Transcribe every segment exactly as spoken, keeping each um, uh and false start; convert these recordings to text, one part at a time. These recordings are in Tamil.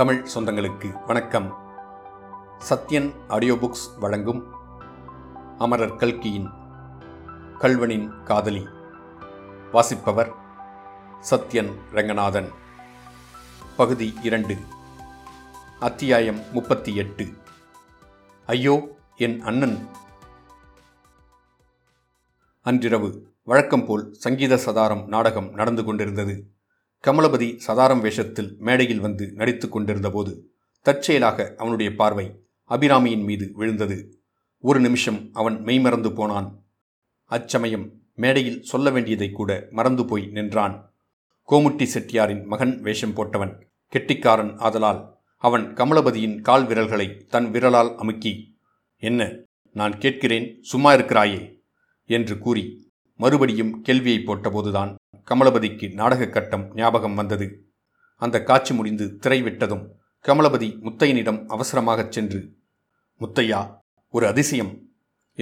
தமிழ் சொந்தங்களுக்கு வணக்கம். சத்யன் ஆடியோ புக்ஸ் வழங்கும் அமரர் கல்கியின் கல்வனின் காதலி. வாசிப்பவர் சத்யன் ரங்கநாதன். பகுதி இரண்டு, அத்தியாயம் முப்பத்தி எட்டு. ஐயோ என் அண்ணன். அன்றிரவு வழக்கம்போல் சங்கீத சதாரம் நாடகம் நடந்து கொண்டிருந்தது. கமலபதி சதாரம் வேஷத்தில் மேடையில் வந்து நடித்து கொண்டிருந்த போது தற்செயலாக அவனுடைய பார்வை அபிராமியின் மீது விழுந்தது. ஒரு நிமிஷம் அவன் மெய்மறந்து போனான். அச்சமயம் மேடையில் சொல்ல வேண்டியதை கூட மறந்து போய் நின்றான். கோமுட்டி செட்டியாரின் மகன் வேஷம் போட்டவன் கெட்டிக்காரன் ஆதலால் அவன் கமலபதியின் கால் விரல்களை தன் விரலால் அமுக்கி, என்ன நான் கேட்கிறேன், சும்மா இருக்கிறாயே என்று கூறி மறுபடியும் கேள்வியை போட்டபோதுதான் கமலபதிக்கு நாடக கட்டம் ஞாபகம் வந்தது. அந்த காட்சி முடிந்து திரை விட்டதும் கமலபதி முத்தையனிடம் அவசரமாகச் சென்று, முத்தையா, ஒரு அதிசயம்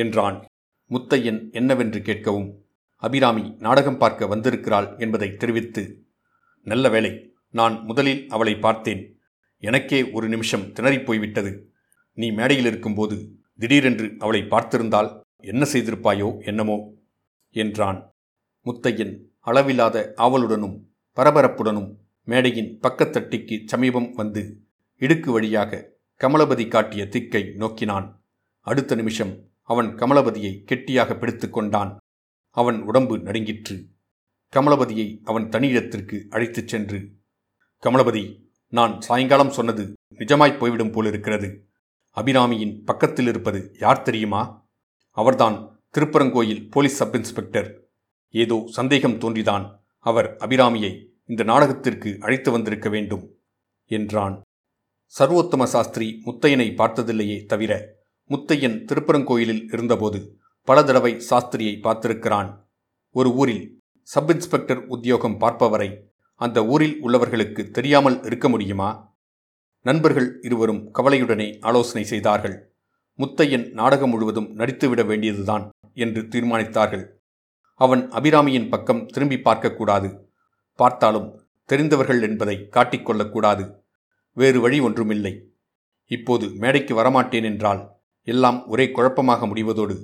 என்றான். முத்தையன் என்னவென்று கேட்கவும் அபிராமி நாடகம் பார்க்க வந்திருக்கிறாள் என்பதை தெரிவித்து, நல்ல வேளை, நான் முதலில் அவளை பார்த்தேன். எனக்கே ஒரு நிமிஷம் திணறிப்போய்விட்டது. நீ மேடையில் இருக்கும்போது திடீரென்று அவளை பார்த்திருந்தால் என்ன செய்திருப்பாயோ என்னமோ என்றான். முத்தையன் அளவில்லாத ஆவலுடனும் பரபரப்புடனும் மேடையின் பக்கத்தட்டிக்கு சமீபம் வந்து இடுக்கு வழியாக கமலபதி காட்டிய திக்கை நோக்கினான். அடுத்த நிமிஷம் அவன் கமலபதியை கெட்டியாக பிடித்து கொண்டான். அவன் உடம்பு நடுங்கிற்று. கமலபதியை அவன் தனியிடத்திற்கு அழைத்துச் சென்று, கமலபதி, நான் சாயங்காலம் சொன்னது நிஜமாய்ப் போய்விடும் போலிருக்கிறது. அபிராமியின் பக்கத்தில் இருப்பது யார் தெரியுமா? அவர்தான் திருப்பரங்கோயில் போலீஸ் சப் இன்ஸ்பெக்டர். ஏதோ சந்தேகம் தோன்றிதான் அவர் அபிராமியை இந்த நாடகத்திற்கு அழைத்து வந்திருக்க வேண்டும் என்றான். சர்வோத்தம சாஸ்திரி முத்தையனை பார்த்ததில்லையே தவிர முத்தையன் திருப்பரங்கோயிலில் இருந்தபோது பல தடவை சாஸ்திரியை பார்த்திருக்கிறான். ஒரு ஊரில் சப் இன்ஸ்பெக்டர் உத்தியோகம் பார்ப்பவரை அந்த ஊரில் உள்ளவர்களுக்கு தெரியாமல் இருக்க முடியுமா? நண்பர்கள் இருவரும் கவலையுடனே ஆலோசனை செய்தார்கள். முத்தையன் நாடகம் முழுவதும் நடித்துவிட வேண்டியதுதான் என்று தீர்மானித்தார்கள். அவன் அபிராமியின் பக்கம் திரும்பி பார்க்கக்கூடாது. பார்த்தாலும் தெரிந்தவர்கள் என்பதை காட்டிக்கொள்ளக்கூடாது. வேறு வழி ஒன்றுமில்லை. இப்போது மேடைக்கு வரமாட்டேன் என்றால் எல்லாம் ஒரே குழப்பமாக முடிவதோடு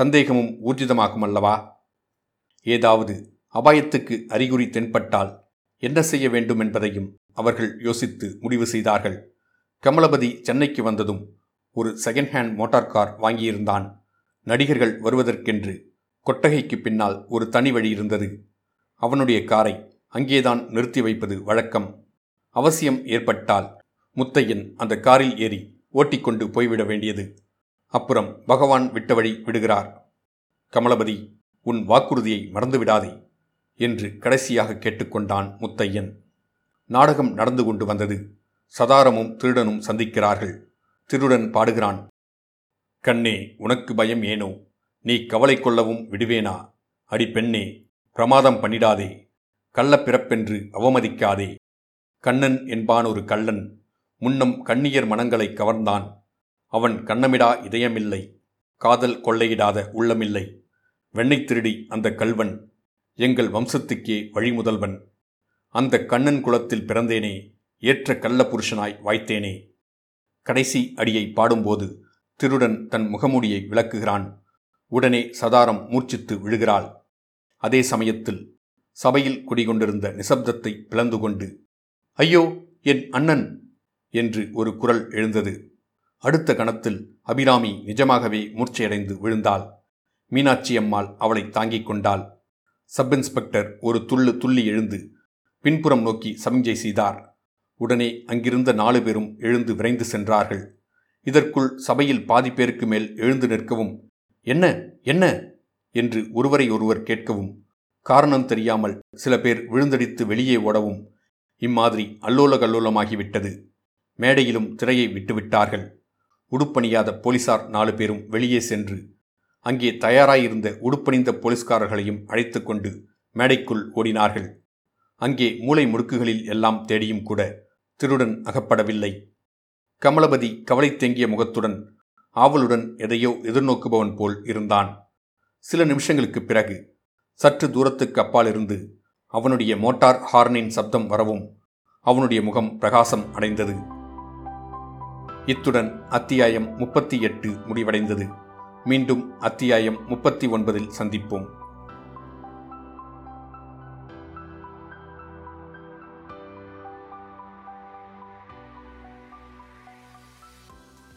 சந்தேகமும் ஊர்ஜிதமாகும் அல்லவா? ஏதாவது அபாயத்துக்கு அறிகுறி தென்பட்டால் என்ன செய்ய வேண்டும் என்பதையும் அவர்கள் யோசித்து முடிவு செய்தார்கள். கமலபதி சென்னைக்கு வந்ததும் ஒரு செகண்ட் ஹேண்ட் மோட்டார் கார் வாங்கியிருந்தான். நடிகர்கள் வருவதற்கென்று கொட்டகைக்கு பின்னால் ஒரு தனி வழி இருந்தது. அவனுடைய காரை அங்கேதான் நிறுத்தி வைப்பது வழக்கம். அவசியம் ஏற்பட்டால் முத்தையன் அந்த காரில் ஏறி ஓட்டிக்கொண்டு போய்விட வேண்டியது. அப்புறம் பகவான் விட்ட வழி விடுகிறார். கமலபதி, உன் வாக்குறுதியை மறந்துவிடாதே என்று கடைசியாக கேட்டுக்கொண்டான் முத்தையன். நாடகம் நடந்து கொண்டு வந்தது. சதாரமும் திருடனும் சந்திக்கிறார்கள். திருடன் பாடுகிறான், கண்ணே உனக்கு பயம் ஏனோ, நீ கவலை கொள்ளவும் விடுவேனா, அடி பெண்ணே பிரமாதம் பண்ணிடாதே, கள்ளப்பிறப்பென்று அவமதிக்காதே, கண்ணன் என்பான் ஒரு கள்ளன், முன்னம் கண்ணியர் மனங்களை கவர்ந்தான், அவன் கண்ணமிடா இதயமில்லை, காதல் கொள்ளையிடாத உள்ளமில்லை, வெண்ணை திருடி அந்த கள்வன், எங்கள் வம்சத்துக்கே வழிமுதல்வன், அந்த கண்ணன் குலத்தில் பிறந்தேனே, ஏற்ற கள்ள புருஷனாய் வாய்த்தேனே. கடைசி அடியை பாடும்போது திருடன் தன் முகமூடியை விளக்குகிறான். உடனே சதாரம் மூர்ச்சித்து விழுகிறாள். அதே சமயத்தில் சபையில் குடிகொண்டிருந்த நிசப்தத்தை பிளந்து கொண்டு, ஐயோ என் அண்ணன் என்று ஒரு குரல் எழுந்தது. அடுத்த கணத்தில் அபிராமி நிஜமாகவே மூர்ச்சையடைந்து விழுந்தாள். மீனாட்சியம்மாள் அவளை தாங்கிக் கொண்டாள். சப் இன்ஸ்பெக்டர் ஒரு துள்ளு துள்ளி எழுந்து பின்புறம் நோக்கி சமிஞ்சை செய்தார். உடனே அங்கிருந்த நாலு பேரும் எழுந்து விரைந்து சென்றார்கள். இதற்குள் சபையில் பாதி பேருக்கு மேல் எழுந்து நிற்கவும், என்ன என்ன என்று ஒருவரை ஒருவர் கேட்கவும், காரணம் தெரியாமல் சில பேர் விழுந்தடித்து வெளியே ஓடவும் இம்மாதிரி அல்லோல கல்லோலமாகிவிட்டது. மேடையிலும் திரையை விட்டுவிட்டார்கள். உடுப்பணியாத போலீசார் நாலு பேரும் வெளியே சென்று அங்கே தயாராயிருந்த உடுப்பணிந்த போலீஸ்காரர்களையும் அழைத்து கொண்டு மேடைக்குள் ஓடினார்கள். அங்கே மூளை முடுக்குகளில் எல்லாம் தேடியும் கூட திருடன் அகப்படவில்லை. கமலபதி கவலை தேங்கிய முகத்துடன் ஆவலுடன் எதையோ எதிர்நோக்குபவன் போல் இருந்தான். சில நிமிஷங்களுக்கு பிறகு சற்று தூரத்துக்கு அப்பாலிருந்து அவனுடைய மோட்டார் ஹார்னின் சப்தம் வரவும் அவனுடைய முகம் பிரகாசம் அடைந்தது. இத்துடன் அத்தியாயம் முப்பத்தி எட்டு முடிவடைந்தது. மீண்டும் அத்தியாயம் முப்பத்தி ஒன்பதில் சந்திப்போம்.